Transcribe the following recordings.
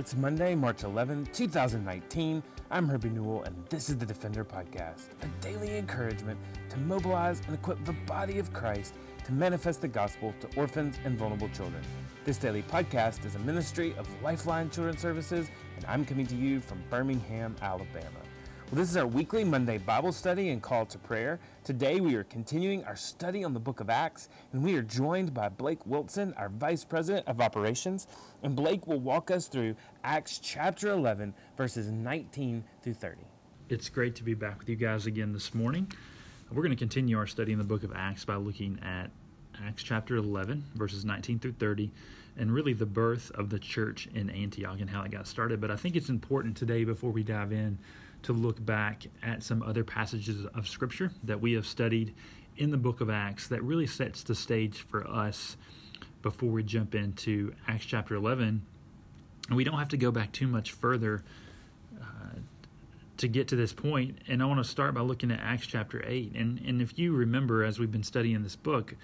It's Monday, March 11, 2019. I'm Herbie Newell, and this is the Defender Podcast, a daily encouragement to mobilize and equip the body of Christ to manifest the gospel to orphans and vulnerable children. This daily podcast is a ministry of Lifeline Children's Services, and I'm coming to you from Birmingham, Alabama. Well, this is our weekly Monday Bible study and call to prayer. Today we are continuing our study on the book of Acts, and we are joined by Blake Wilson, our Vice President of Operations, and Blake will walk us through Acts chapter 11, verses 19 through 30. It's great to be back with you guys again this morning. We're going to continue our study in the book of Acts by looking at Acts chapter 11, verses 19 through 30, and really the birth of the church in Antioch and how it got started. But I think it's important today, before we dive in, to look back at some other passages of Scripture that we have studied in the book of Acts that really sets the stage for us before we jump into Acts chapter 11. And we don't have to go back too much further to get to this point. And I want to start by looking at Acts chapter 8. And if you remember, as we've been studying this book,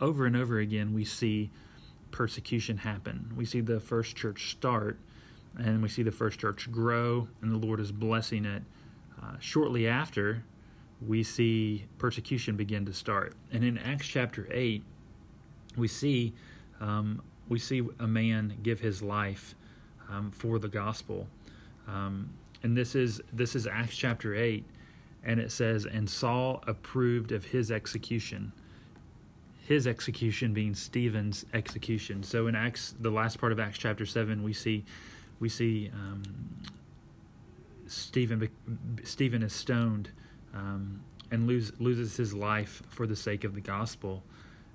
over and over again, we see persecution happen. We see the first church start, and we see the first church grow, and the Lord is blessing it. Shortly after, we see persecution begin to start. And in Acts chapter 8, we see a man give his life for the gospel. And this is Acts chapter 8, and it says, "And Saul approved of his execution." His execution being Stephen's execution. So in Acts, the last part of Acts chapter 7, we see Stephen is stoned and loses his life for the sake of the gospel.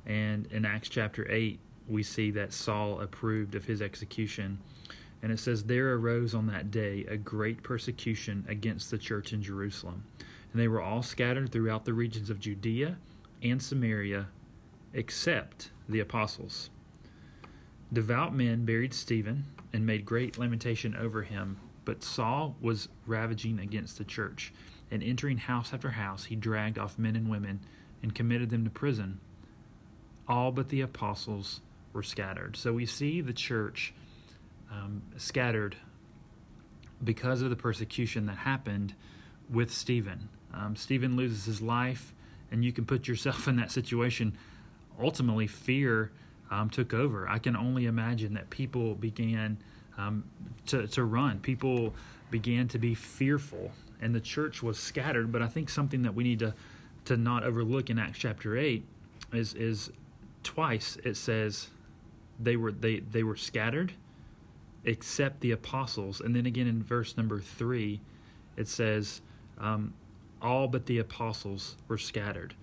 And in Acts chapter 8, we see that Saul approved of his execution. And it says, "There arose on that day a great persecution against the church in Jerusalem. And they were all scattered throughout the regions of Judea and Samaria, except the apostles. Devout men buried Stephen and made great lamentation over him, but Saul was ravaging against the church, and entering house after house, he dragged off men and women and committed them to prison. All but the apostles were scattered." So we see the church scattered because of the persecution that happened with Stephen. Stephen loses his life, and you can put yourself in that situation. Ultimately, fear took over. I can only imagine that people began to run. People began to be fearful, and the church was scattered. But I think something that we need to not overlook in Acts chapter 8 is twice it says they were scattered, except the apostles. And then again in verse number 3, it says all but the apostles were scattered.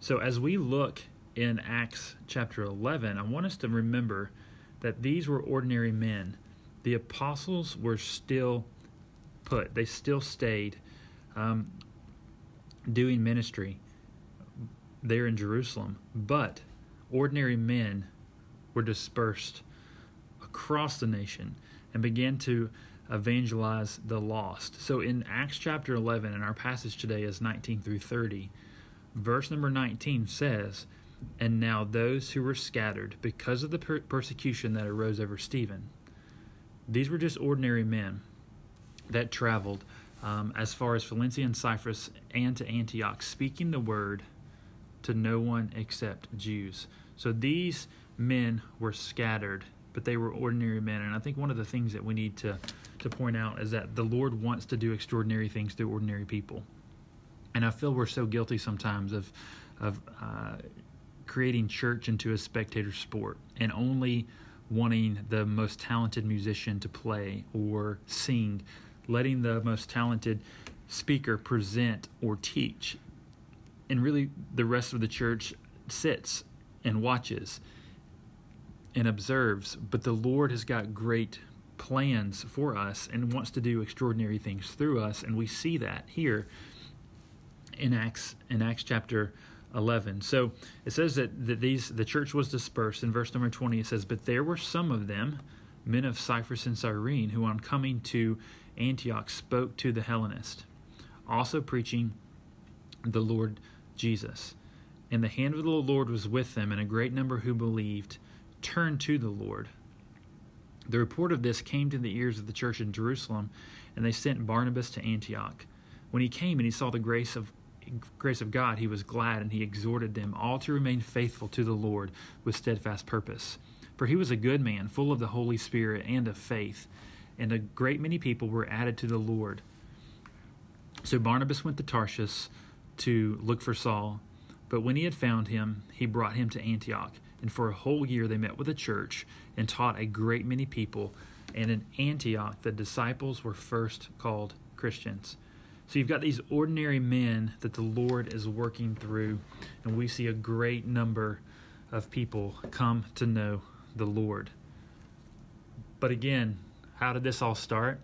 So as we look in Acts chapter 11, I want us to remember that these were ordinary men. The apostles were still put. They still stayed doing ministry there in Jerusalem. But ordinary men were dispersed across the nation and began to evangelize the lost. So in Acts chapter 11, and our passage today is 19 through 30, verse number 19 says, "And now those who were scattered because of the persecution that arose over Stephen." These were just ordinary men that traveled as far as Phoenicia and Cyprus and to Antioch, speaking the word to no one except Jews. So these men were scattered, but they were ordinary men. And I think one of the things that we need to point out is that the Lord wants to do extraordinary things through ordinary people. And I feel we're so guilty sometimes of creating church into a spectator sport and only wanting the most talented musician to play or sing, letting the most talented speaker present or teach. And really the rest of the church sits and watches and observes. But the Lord has got great plans for us and wants to do extraordinary things through us. And we see that here in Acts chapter 11. So it says that the church was dispersed. In verse number 20, it says, "But there were some of them, men of Cyprus and Cyrene, who on coming to Antioch spoke to the Hellenist, also preaching the Lord Jesus. And the hand of the Lord was with them, and a great number who believed turned to the Lord. The report of this came to the ears of the church in Jerusalem, and they sent Barnabas to Antioch. When he came and he saw the grace of God, he was glad, and he exhorted them all to remain faithful to the Lord with steadfast purpose. For he was a good man, full of the Holy Spirit and of faith, and a great many people were added to the Lord. So Barnabas went to Tarshish to look for Saul, but when he had found him, he brought him to Antioch. And for a whole year they met with a church and taught a great many people. And in Antioch, the disciples were first called Christians. So you've got these ordinary men that the Lord is working through, and we see a great number of people come to know the Lord. But again, how did this all start?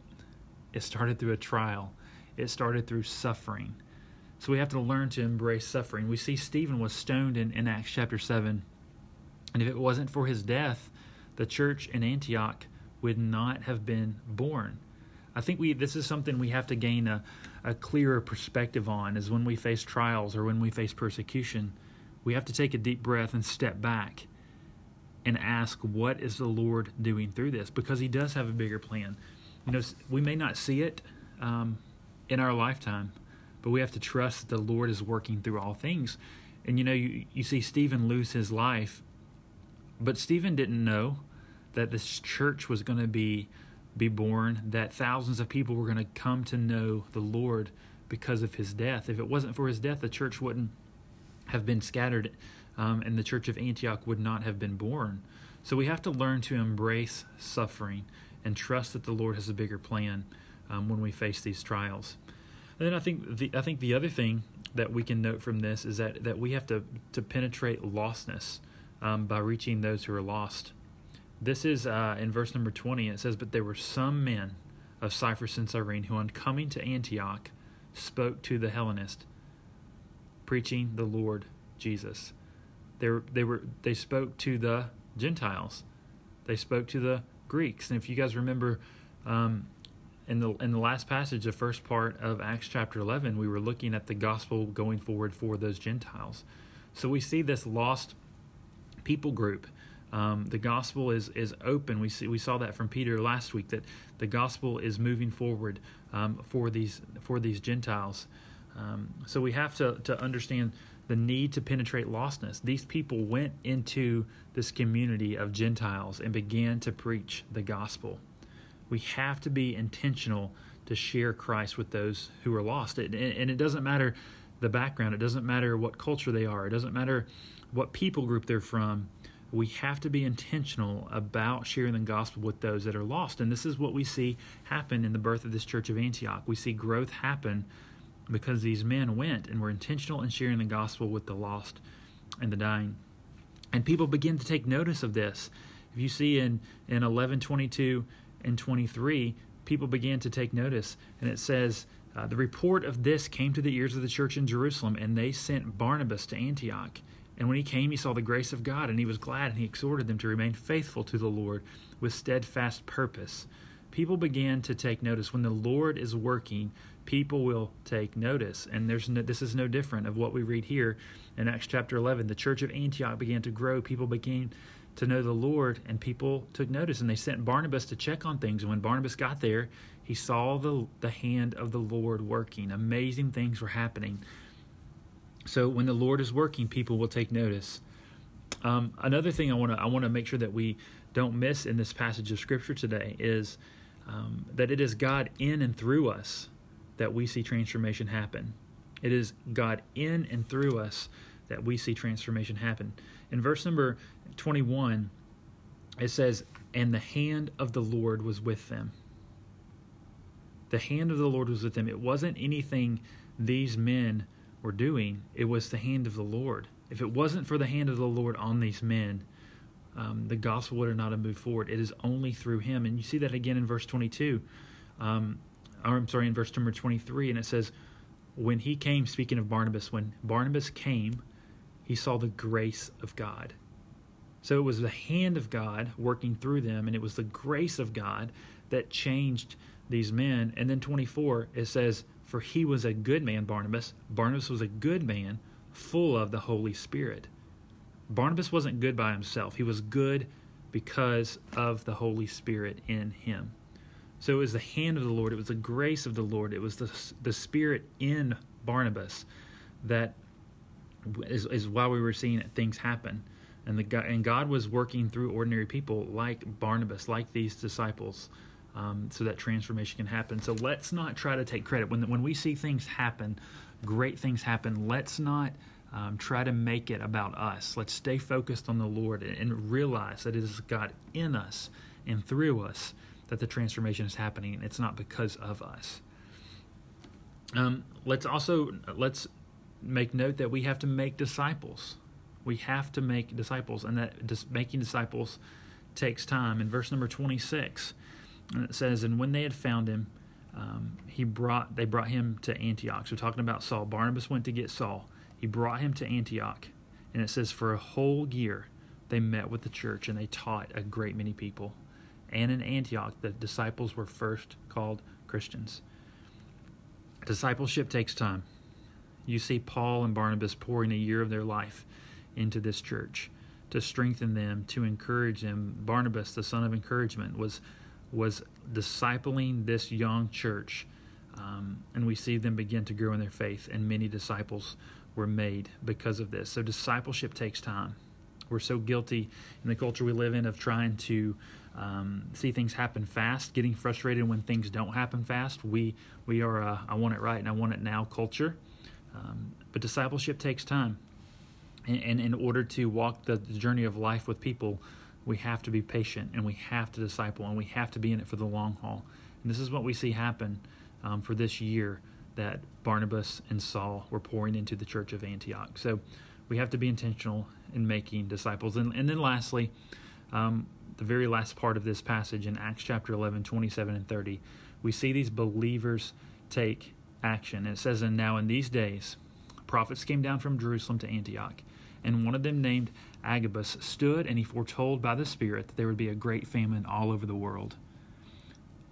It started through a trial. It started through suffering. So we have to learn to embrace suffering. We see Stephen was stoned in Acts chapter 7. And if it wasn't for his death, the church in Antioch would not have been born. I think this is something we have to gain a clearer perspective on, is when we face trials or when we face persecution, we have to take a deep breath and step back and ask, what is the Lord doing through this? Because he does have a bigger plan. You know, we may not see it in our lifetime, but we have to trust that the Lord is working through all things. And you know, you see Stephen lose his life, but Stephen didn't know that this church was going to be born, that thousands of people were going to come to know the Lord because of his death. If it wasn't for his death, the church wouldn't have been scattered, and the church of Antioch would not have been born. So we have to learn to embrace suffering and trust that the Lord has a bigger plan when we face these trials. And then I think the other thing that we can note from this is that we have to penetrate lostness. By reaching those who are lost. This is in verse number 20. It says, "But there were some men of Cyprus and Cyrene who on coming to Antioch spoke to the Hellenist, preaching the Lord Jesus." They spoke to the Gentiles. They spoke to the Greeks. And if you guys remember in the last passage, the first part of Acts chapter 11, we were looking at the gospel going forward for those Gentiles. So we see this lost people group. The gospel is open. We saw that from Peter last week, that the gospel is moving forward for these Gentiles. So we have to understand the need to penetrate lostness. These people went into this community of Gentiles and began to preach the gospel. We have to be intentional to share Christ with those who are lost. And it doesn't matter the background. It doesn't matter what culture they are. It doesn't matter what people group they're from. We have to be intentional about sharing the gospel with those that are lost. And this is what we see happen in the birth of this church of Antioch. We see growth happen because these men went and were intentional in sharing the gospel with the lost and the dying. And people begin to take notice of this. If you see in 11, 22, and 23, people began to take notice. And it says, the report of this came to the ears of the church in Jerusalem, and they sent Barnabas to Antioch. And when he came, he saw the grace of God, and he was glad, and he exhorted them to remain faithful to the Lord with steadfast purpose. People began to take notice. When the Lord is working, people will take notice. And this is no different of what we read here in Acts chapter 11. The church of Antioch began to grow. People began to know the Lord, and people took notice. And they sent Barnabas to check on things. And when Barnabas got there, he saw the hand of the Lord working. Amazing things were happening. So when the Lord is working, people will take notice. Another thing I want to make sure that we don't miss in this passage of Scripture today is that it is God in and through us that we see transformation happen. It is God in and through us that we see transformation happen. In verse number 21, it says, "And the hand of the Lord was with them." The hand of the Lord was with them. It wasn't anything these men were doing, it was the hand of the Lord. If it wasn't for the hand of the Lord on these men, the gospel would not have moved forward. It is only through him. And you see that again in verse 22. In verse number 23, and it says, "When he came," speaking of Barnabas, when Barnabas came, he saw the grace of God. So it was the hand of God working through them, and it was the grace of God that changed these men. And then 24, it says, "For he was a good man, Barnabas." Barnabas was a good man, full of the Holy Spirit. Barnabas wasn't good by himself. He was good because of the Holy Spirit in him. So it was the hand of the Lord, it was the grace of the Lord, it was the Spirit in Barnabas that is why we were seeing things happen. And God was working through ordinary people like Barnabas, like these disciples, so that transformation can happen. So let's not try to take credit. When we see things happen, great things happen, let's not try to make it about us. Let's stay focused on the Lord and realize that it is God in us and through us that the transformation is happening. It's not because of us. Let's make note that we have to make disciples. We have to make disciples, and that just making disciples takes time. In verse number 26, it says, "And when they had found him, they brought him to Antioch." So talking about Saul, Barnabas went to get Saul. He brought him to Antioch, and it says, "For a whole year they met with the church, and they taught a great many people. And in Antioch, the disciples were first called Christians." Discipleship takes time. You see Paul and Barnabas pouring a year of their life into this church to strengthen them, to encourage them. Barnabas, the son of encouragement, was discipling this young church, and we see them begin to grow in their faith, and many disciples were made because of this. So discipleship takes time. We're so guilty in the culture we live in of trying to see things happen fast, getting frustrated when things don't happen fast. We are a "I want it right and I want it now" culture, but discipleship takes time. And in order to walk the journey of life with people, we have to be patient, and we have to disciple, and we have to be in it for the long haul. And this is what we see happen for this year that Barnabas and Saul were pouring into the church of Antioch. So we have to be intentional in making disciples. And then lastly, the very last part of this passage in Acts chapter 11, 27 and 30, we see these believers take action. And it says, "And now in these days, prophets came down from Jerusalem to Antioch. And one of them named Agabus stood, and he foretold by the Spirit that there would be a great famine all over the world.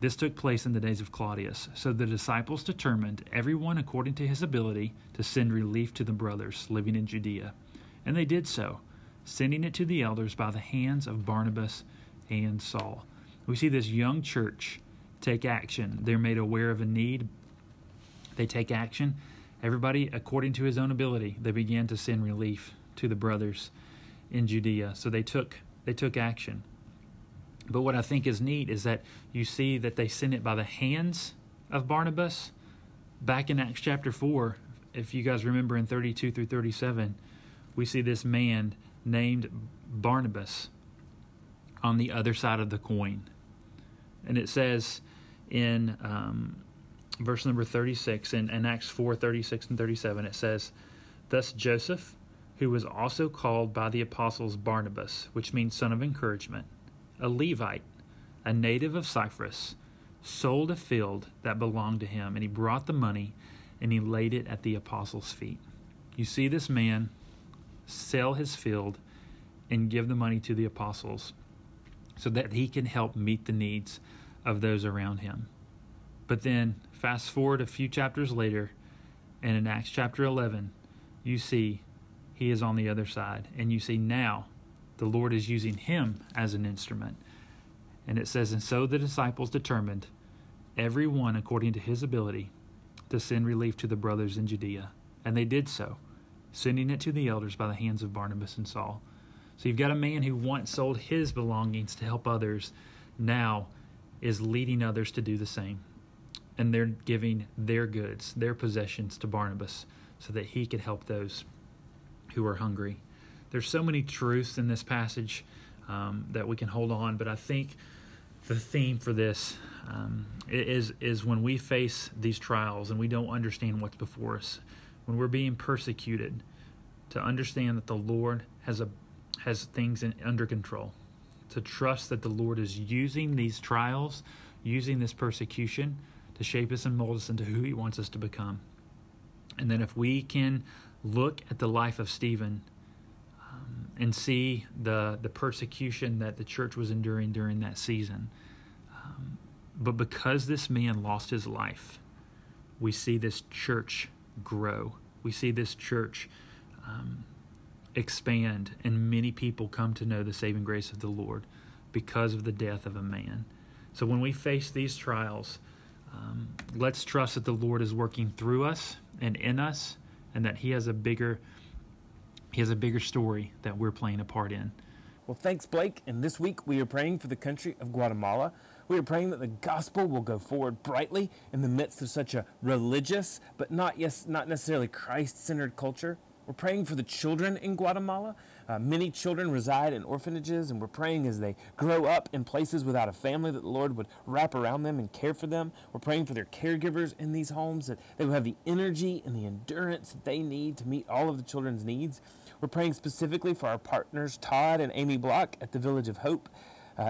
This took place in the days of Claudius. So the disciples determined, everyone according to his ability, to send relief to the brothers living in Judea. And they did so, sending it to the elders by the hands of Barnabas and Saul." We see this young church take action. They're made aware of a need. They take action. Everybody according to his own ability, they began to send relief to the brothers in Judea. So they took action. But what I think is neat is that you see that they sent it by the hands of Barnabas. Back in Acts chapter 4, if you guys remember, in 32 through 37, we see this man named Barnabas on the other side of the coin. And it says in verse number 36 in Acts 4, 36 and 37, it says, "Thus Joseph, who was also called by the apostles Barnabas," which means son of encouragement, "a Levite, a native of Cyprus, sold a field that belonged to him, and he brought the money and he laid it at the apostles' feet." You see this man sell his field and give the money to the apostles so that he can help meet the needs of those around him. But then fast forward a few chapters later, and in Acts chapter 11, you see he is on the other side. And you see now the Lord is using him as an instrument. And it says, "And so the disciples determined, everyone according to his ability, to send relief to the brothers in Judea. And they did so, sending it to the elders by the hands of Barnabas and Saul." So you've got a man who once sold his belongings to help others, now is leading others to do the same. And they're giving their goods, their possessions to Barnabas so that he could help those who are hungry. There's so many truths in this passage that we can hold on, but I think the theme for this is when we face these trials and we don't understand what's before us, when we're being persecuted, to understand that the Lord has things under control, to trust that the Lord is using these trials, using this persecution to shape us and mold us into who he wants us to become. And then if we can look at the life of Stephen and see the persecution that the church was enduring during that season, but because this man lost his life, we see this church grow. We see this church expand, and many people come to know the saving grace of the Lord because of the death of a man. So when we face these trials, let's trust that the Lord is working through us and in us, and that He has a bigger story that we're playing a part in. Well, thanks, Blake. And this week we are praying for the country of Guatemala. We are praying that the gospel will go forward brightly in the midst of such a religious, but not necessarily Christ-centered culture. We're praying for the children in Guatemala. Many children reside in orphanages, and we're praying as they grow up in places without a family that the Lord would wrap around them and care for them. We're praying for their caregivers in these homes, that they will have the energy and the endurance that they need to meet all of the children's needs. We're praying specifically for our partners, Todd and Amy Block at the Village of Hope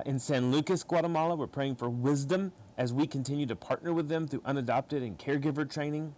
in San Lucas, Guatemala. We're praying for wisdom as we continue to partner with them through unadopted and caregiver training.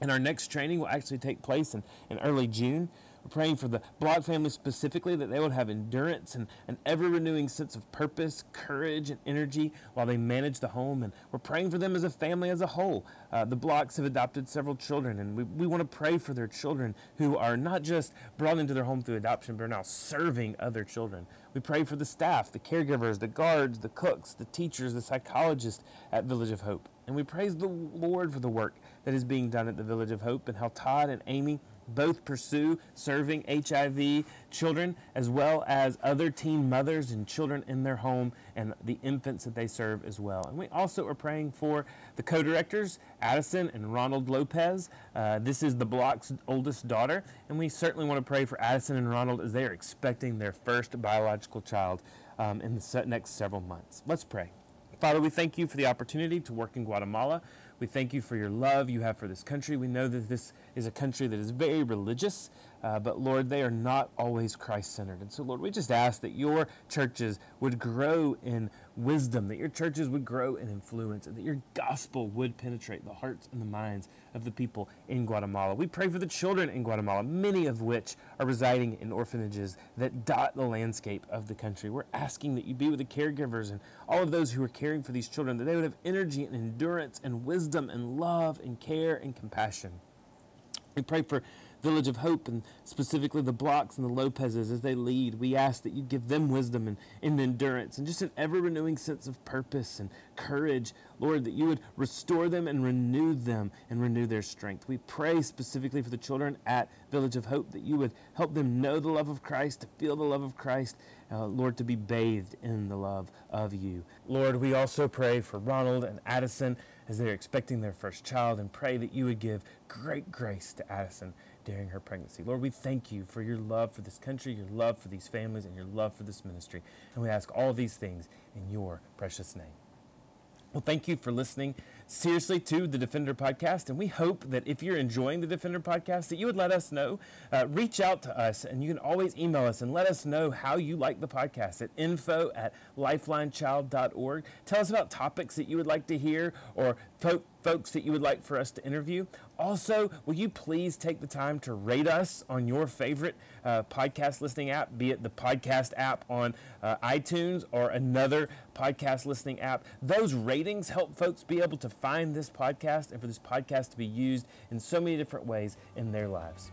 And our next training will actually take place in early June. We're praying for the Block family specifically, that they would have endurance and an ever-renewing sense of purpose, courage, and energy while they manage the home. And we're praying for them as a family as a whole. The Blocks have adopted several children, and we want to pray for their children who are not just brought into their home through adoption, but are now serving other children. We pray for the staff, the caregivers, the guards, the cooks, the teachers, the psychologists at Village of Hope. And we praise the Lord for the work that is being done at the Village of Hope, and how Todd and Amy both pursue serving HIV children as well as other teen mothers and children in their home, and the infants that they serve as well. And we also are praying for the co-directors, Addison and Ronald Lopez. This is the Block's oldest daughter, and we certainly want to pray for Addison and Ronald as they are expecting their first biological child in the next several months. Let's pray. Father, we thank you for the opportunity to work in Guatemala. We thank you for your love you have for this country. We know that this is a country that is very religious, but Lord, they are not always Christ-centered. And so, Lord, we just ask that your churches would grow in wisdom, that your churches would grow in influence, and that your gospel would penetrate the hearts and the minds of the people in Guatemala. We pray for the children in Guatemala, many of which are residing in orphanages that dot the landscape of the country. We're asking that you be with the caregivers and all of those who are caring for these children, that they would have energy and endurance and wisdom and love and care and compassion. We pray for Village of Hope, and specifically the Blocks and the Lopezes as they lead. We ask that you give them wisdom and endurance and just an ever-renewing sense of purpose and courage. Lord, that you would restore them and renew their strength. We pray specifically for the children at Village of Hope, that you would help them know the love of Christ, to feel the love of Christ, Lord, to be bathed in the love of you. Lord, we also pray for Ronald and Addison as they're expecting their first child, and pray that you would give great grace to Addison during her pregnancy. Lord, we thank you for your love for this country, your love for these families, and your love for this ministry. And we ask all these things in your precious name. Well, thank you for listening seriously to the Defender Podcast, and we hope that if you're enjoying the Defender Podcast, that you would let us know. Reach out to us, and you can always email us and let us know how you like the podcast at info@lifelinechild.org. Tell us about topics that you would like to hear, or folks that you would like for us to interview. Also, will you please take the time to rate us on your favorite podcast listening app, be it the podcast app on iTunes or another podcast listening app. Those ratings help folks be able to find this podcast, and for this podcast to be used in so many different ways in their lives.